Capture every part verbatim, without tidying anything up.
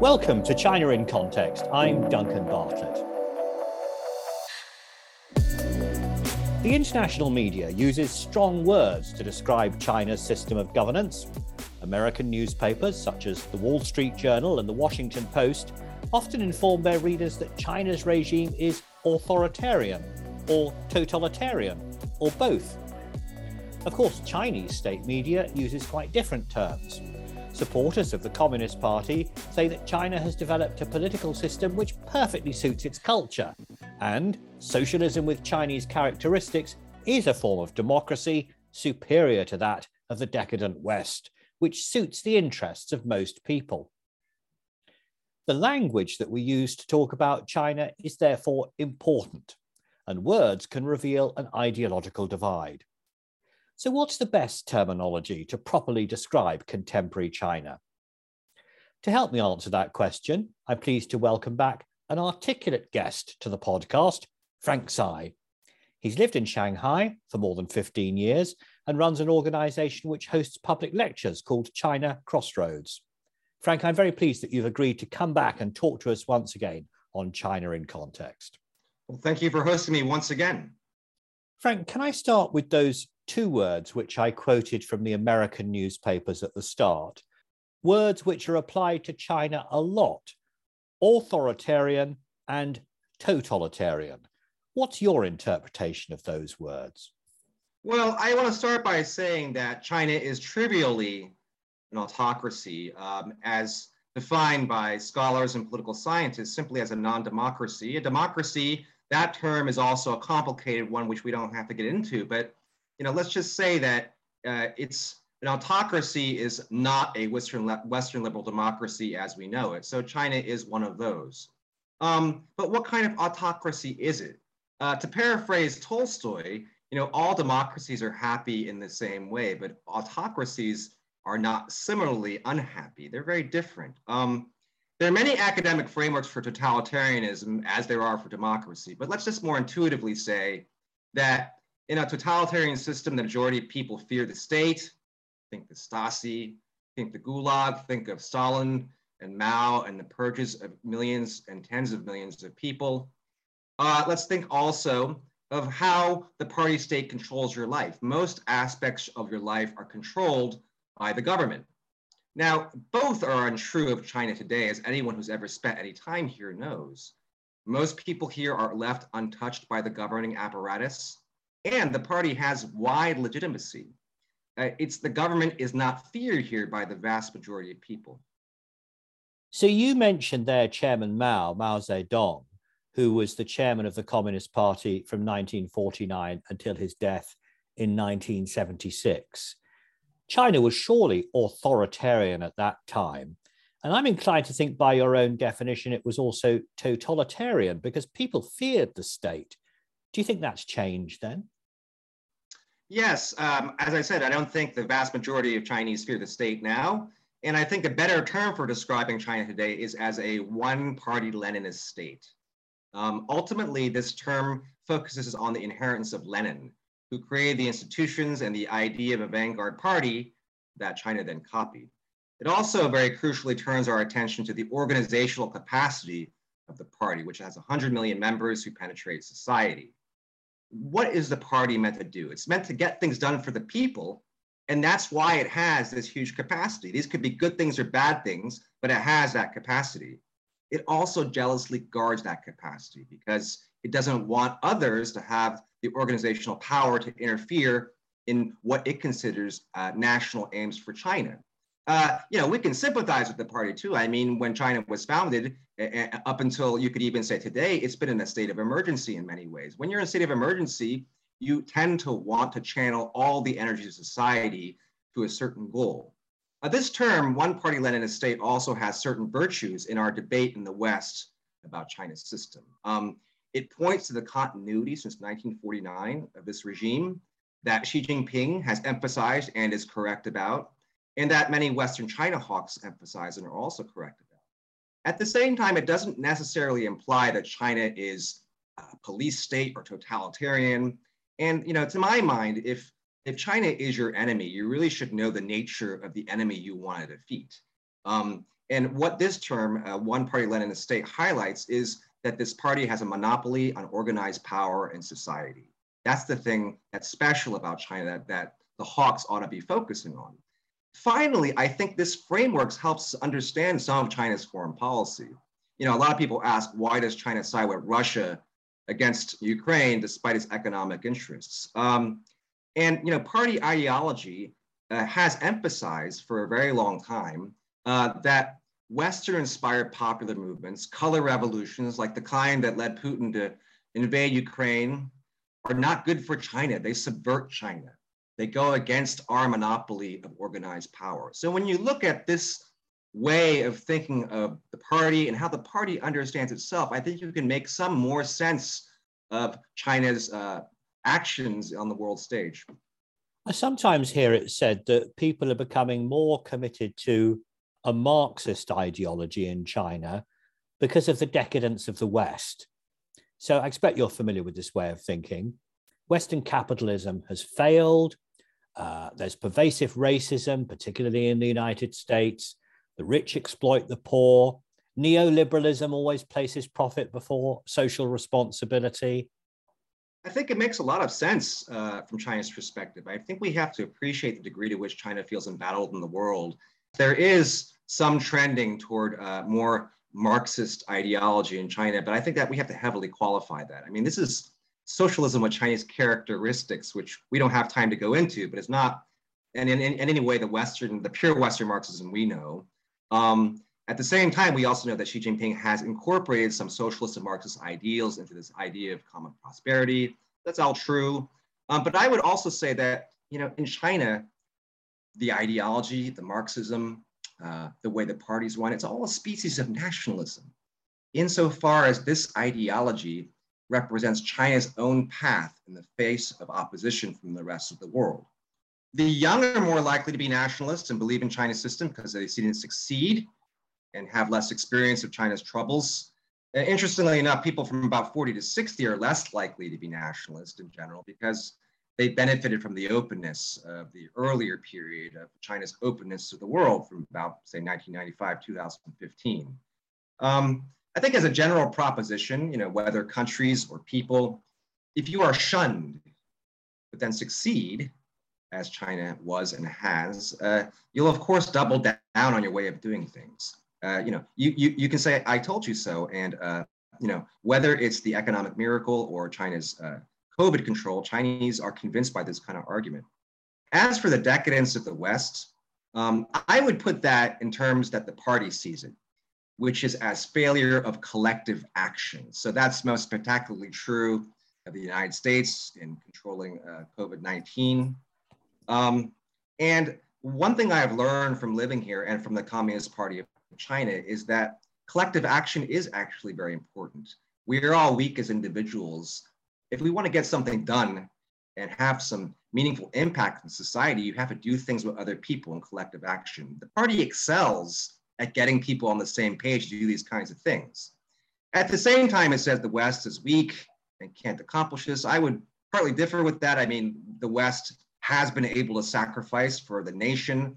Welcome to China in Context. I'm Duncan Bartlett. The international media uses strong words to describe China's system of governance. American newspapers, such as the Wall Street Journal and the Washington Post, often inform their readers that China's regime is authoritarian, or totalitarian, or both. Of course, Chinese state media uses quite different terms. Supporters of the Communist Party say that China has developed a political system which perfectly suits its culture, and socialism with Chinese characteristics is a form of democracy superior to that of the decadent West, which suits the interests of most people. The language that we use to talk about China is therefore important, and words can reveal an ideological divide. So what's the best terminology to properly describe contemporary China? To help me answer that question, I'm pleased to welcome back an articulate guest to the podcast, Frank Tsai. He's lived in Shanghai for more than fifteen years and runs an organisation which hosts public lectures called China Crossroads. Frank, I'm very pleased that you've agreed to come back and talk to us once again on China in Context. Well, thank you for hosting me once again. Frank, can I start with those two words which I quoted from the American newspapers at the start? Words which are applied to China a lot: authoritarian and totalitarian. What's your interpretation of those words? Well, I want to start by saying that China is trivially an autocracy, um, as defined by scholars and political scientists, simply as a non-democracy. A democracy, that term is also a complicated one, which we don't have to get into, but you know, let's just say that uh, it's an autocracy is not a Western, Western liberal democracy as we know it. So China is one of those. Um, but what kind of autocracy is it? Uh, to paraphrase Tolstoy, you know, all democracies are happy in the same way, but autocracies are not similarly unhappy. They're very different. Um, there are many academic frameworks for totalitarianism as there are for democracy, but let's just more intuitively say that in a totalitarian system, the majority of people fear the state. Think the Stasi, think the Gulag, think of Stalin and Mao and the purges of millions and tens of millions of people. Uh, let's think also of how the party state controls your life. Most aspects of your life are controlled by the government. Now, both are untrue of China today, as anyone who's ever spent any time here knows. Most people here are left untouched by the governing apparatus, and the party has wide legitimacy. Uh, it's the government is not feared here by the vast majority of people. So you mentioned there Chairman Mao, Mao Zedong, who was the chairman of the Communist Party from nineteen forty-nine until his death in nineteen seventy-six. China was surely authoritarian at that time. And I'm inclined to think by your own definition, it was also totalitarian because people feared the state. Do you think that's changed then? Yes, um, as I said, I don't think the vast majority of Chinese fear the state now. And I think a better term for describing China today is as a one-party Leninist state. Um, ultimately, this term focuses on the inheritance of Lenin, who created the institutions and the idea of a vanguard party that China then copied. It also very crucially turns our attention to the organizational capacity of the party, which has one hundred million members who penetrate society. What is the party meant to do? It's meant to get things done for the people, and that's why it has this huge capacity. These could be good things or bad things, but it has that capacity. It also jealously guards that capacity because it doesn't want others to have the organizational power to interfere in what it considers uh, national aims for China. Uh, you know, we can sympathize with the party too. I mean, when China was founded, uh, up until you could even say today, it's been in a state of emergency in many ways. When you're in a state of emergency, you tend to want to channel all the energy of society to a certain goal. Uh, this term, one-party Leninist state, also has certain virtues in our debate in the West about China's system. Um, it points to the continuity since nineteen forty-nine of this regime that Xi Jinping has emphasized and is correct about, and that many Western China hawks emphasize and are also correct about. At the same time, it doesn't necessarily imply that China is a police state or totalitarian. And, you know, to my mind, if, if China is your enemy, you really should know the nature of the enemy you want to defeat. Um, and what this term, uh, one party led in the state, highlights is that this party has a monopoly on organized power in society. That's the thing that's special about China that, that the hawks ought to be focusing on. Finally, I think this framework helps understand some of China's foreign policy. You know, a lot of people ask, why does China side with Russia against Ukraine despite its economic interests? Um, and, you know, party ideology uh, has emphasized for a very long time uh, that Western-inspired popular movements, color revolutions like the kind that led Putin to invade Ukraine, are not good for China. They subvert China. They go against our monopoly of organized power. So when you look at this way of thinking of the party and how the party understands itself, I think you can make some more sense of China's uh, actions on the world stage. I sometimes hear it said that people are becoming more committed to a Marxist ideology in China because of the decadence of the West. So I expect you're familiar with this way of thinking. Western capitalism has failed. Uh, there's pervasive racism, particularly in the United States. The rich exploit the poor. Neoliberalism always places profit before social responsibility. I think it makes a lot of sense uh, from China's perspective. I think we have to appreciate the degree to which China feels embattled in the world. There is some trending toward uh, more Marxist ideology in China, but I think that we have to heavily qualify that. I mean, this is socialism with Chinese characteristics, which we don't have time to go into, but it's not, and in, in, in any way, the Western, the pure Western Marxism we know. Um, at the same time, we also know that Xi Jinping has incorporated some socialist and Marxist ideals into this idea of common prosperity. That's all true. Um, but I would also say that, you know, in China, the ideology, the Marxism, uh, the way the parties run, it's all a species of nationalism. Insofar as this ideology represents China's own path in the face of opposition from the rest of the world. The young are more likely to be nationalists and believe in China's system because they see it succeed and have less experience of China's troubles. And interestingly enough, people from about forty to sixty are less likely to be nationalists in general because they benefited from the openness of the earlier period of China's openness to the world from about, say, nineteen ninety-five, two thousand fifteen. Um, I think as a general proposition, you know, whether countries or people, if you are shunned but then succeed, as China was and has, uh, you'll of course double down on your way of doing things. Uh, you know, you, you, you can say, I told you so. And, uh, you know, whether it's the economic miracle or China's uh, COVID control, Chinese are convinced by this kind of argument. As for the decadence of the West, um, I would put that in terms that the party sees it, which is as failure of collective action. So that's most spectacularly true of the United States in controlling uh, COVID nineteen. Um, and one thing I've learned from living here and from the Communist Party of China is that collective action is actually very important. We're all weak as individuals. If we want to get something done and have some meaningful impact in society, you have to do things with other people in collective action. The party excels at getting people on the same page to do these kinds of things. At the same time, it says the West is weak and can't accomplish this. I would partly differ with that. I mean, the West has been able to sacrifice for the nation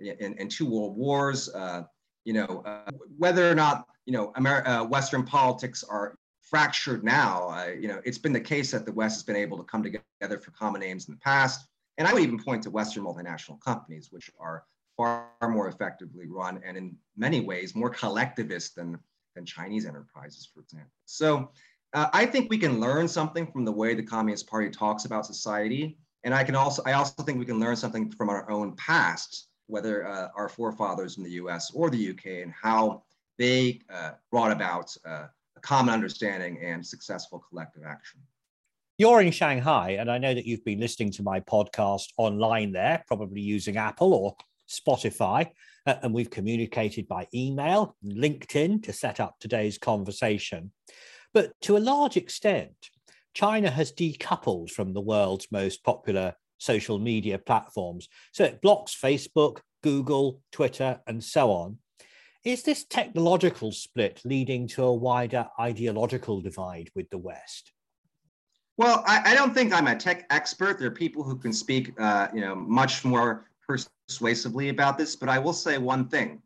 in, in two world wars. Uh, you know, uh, whether or not, you know, Ameri uh, Western politics are fractured now, uh, you know, it's been the case that the West has been able to come together for common aims in the past. And I would even point to Western multinational companies, which are far more effectively run and in many ways more collectivist than, than Chinese enterprises, for example. So uh, I think we can learn something from the way the Communist Party talks about society. And I can also, I also think we can learn something from our own past, whether uh, our forefathers in the U S or the U K, and how they uh, brought about uh, a common understanding and successful collective action. You're in Shanghai, and I know that you've been listening to my podcast online there, probably using Apple or Spotify, uh, and we've communicated by email, LinkedIn, to set up today's conversation. But to a large extent, China has decoupled from the world's most popular social media platforms, so it blocks Facebook, Google, Twitter, and so on. Is this technological split leading to a wider ideological divide with the West? Well, I, I don't think I'm a tech expert. There are people who can speak, uh, you know, much more persuasively about this, but I will say one thing.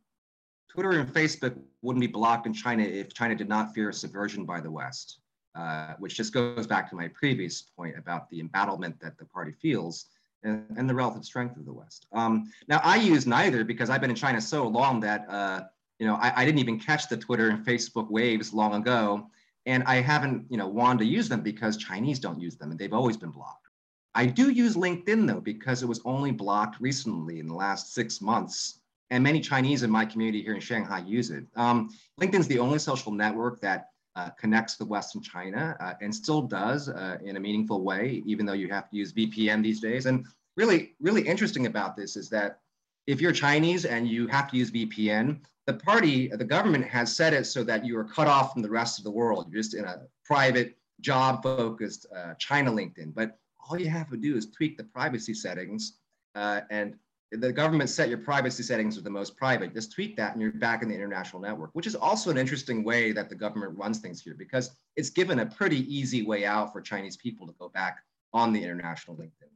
Twitter and Facebook wouldn't be blocked in China if China did not fear subversion by the West, uh, which just goes back to my previous point about the embattlement that the party feels and, and the relative strength of the West. Um, now, I use neither because I've been in China so long that uh, you know, I, I didn't even catch the Twitter and Facebook waves long ago, and I haven't you know, wanted to use them because Chinese don't use them and they've always been blocked. I do use LinkedIn though, because it was only blocked recently in the last six months, and many Chinese in my community here in Shanghai use it. Um, LinkedIn's the only social network that uh, connects the West and China, uh, and still does uh, in a meaningful way, even though you have to use V P N these days. And really, really interesting about this is that if you're Chinese and you have to use V P N, the party, the government has set it so that you are cut off from the rest of the world. You're just in a private, job-focused uh, China LinkedIn. But all you have to do is tweak the privacy settings, uh, and the government set your privacy settings with the most private. Just tweak that and you're back in the international network, which is also an interesting way that the government runs things here, because it's given a pretty easy way out for Chinese people to go back on the international LinkedIn.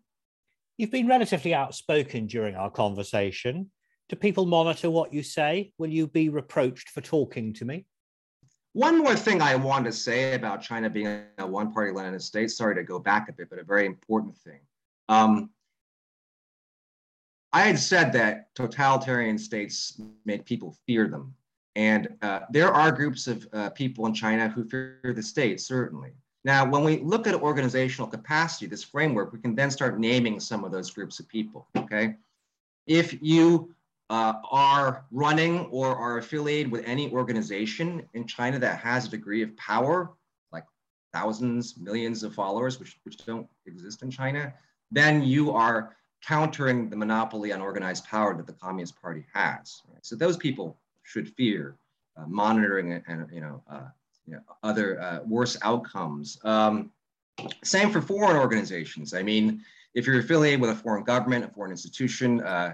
You've been relatively outspoken during our conversation. Do people monitor what you say? Will you be reproached for talking to me? One more thing I want to say about China being a one-party Leninist state, sorry to go back a bit, but a very important thing. Um, I had said that totalitarian states make people fear them. And uh, there are groups of uh, people in China who fear the state, certainly. Now, when we look at organizational capacity, this framework, we can then start naming some of those groups of people, okay? If you uh, are running or are affiliated with any organization in China that has a degree of power, like thousands, millions of followers, which, which don't exist in China, then you are countering the monopoly on organized power that the Communist Party has. Right? So those people should fear uh, monitoring and, and you know, uh, you know other uh, worse outcomes. Um, same for foreign organizations. I mean, if you're affiliated with a foreign government, a foreign institution, uh,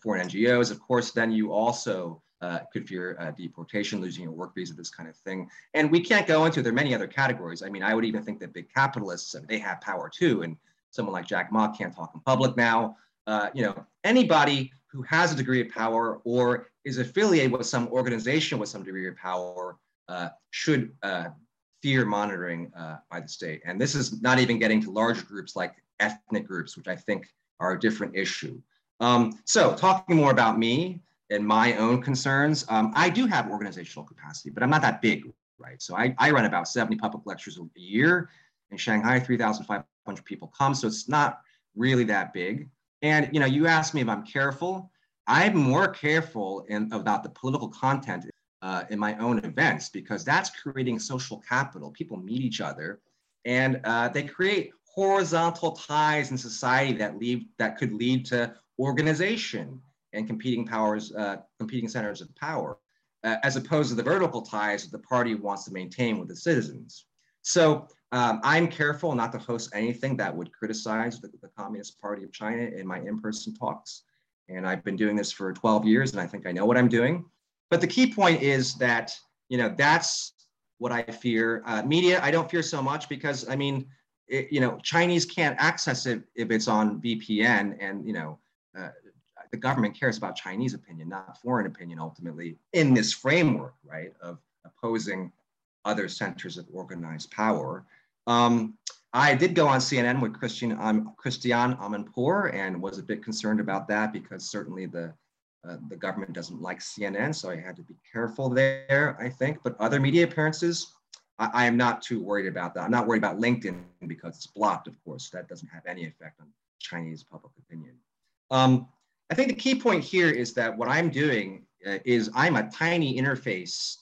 foreign N G Os, of course, then you also uh, could fear uh, deportation, losing your work visa, this kind of thing. And we can't go into, there are many other categories. I mean, I would even think that big capitalists, I mean, they have power too. And someone like Jack Ma can't talk in public now. Uh, you know, anybody who has a degree of power or is affiliated with some organization with some degree of power uh, should uh, fear monitoring uh, by the state. And this is not even getting to larger groups like ethnic groups, which I think are a different issue. Um, so talking more about me and my own concerns, um, I do have organizational capacity, but I'm not that big, right? So I, I run about seventy public lectures a year. In Shanghai, three thousand five hundred people come, so it's not really that big. And you know, you asked me if I'm careful. I'm more careful in, about the political content uh, in my own events, because that's creating social capital. People meet each other, and uh, they create horizontal ties in society that lead that could lead to organization and competing powers, uh, competing centers of power, uh, as opposed to the vertical ties that the party wants to maintain with the citizens. So. Um, I'm careful not to host anything that would criticize the, the Communist Party of China in my in-person talks. And I've been doing this for twelve years, and I think I know what I'm doing. But the key point is that, you know, that's what I fear. Uh, media, I don't fear so much because, I mean, it, you know, Chinese can't access it if it's on V P N, and, you know, uh, the government cares about Chinese opinion, not foreign opinion, ultimately, in this framework, right, of opposing other centers of organized power. Um, I did go on C N N with Christian, um, Christian Amanpour, and was a bit concerned about that because certainly the, uh, the government doesn't like C N N, so I had to be careful there, I think. But other media appearances, I, I am not too worried about that. I'm not worried about LinkedIn because it's blocked, of course. That doesn't have any effect on Chinese public opinion. Um, I think the key point here is that what I'm doing uh, is I'm a tiny interface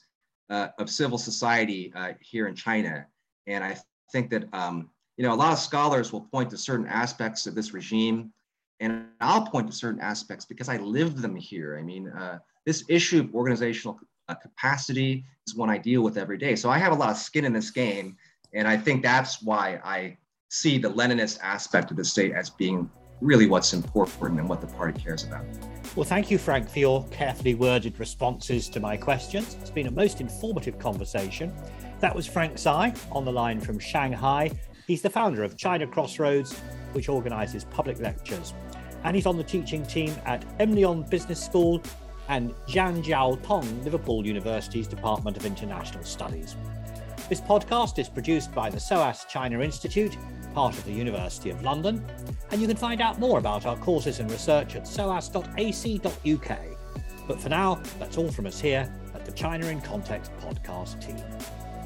uh, of civil society uh, here in China, and I think that, um, you know, a lot of scholars will point to certain aspects of this regime, and I'll point to certain aspects because I lived them here. I mean, uh, this issue of organizational uh, capacity is one I deal with every day. So I have a lot of skin in this game, and I think that's why I see the Leninist aspect of the state as being really what's important and what the party cares about. Well, thank you, Frank, for your carefully worded responses to my questions. It's been a most informative conversation. That was Frank Tsai on the line from Shanghai. He's the founder of China Crossroads, which organises public lectures. And he's on the teaching team at EMLyon Business School and Zhang Jiaotong, Liverpool University's Department of International Studies. This podcast is produced by the SOAS China Institute, part of the University of London, and you can find out more about our courses and research at soas dot a c dot u k. But for now, that's all from us here at the China in Context podcast team.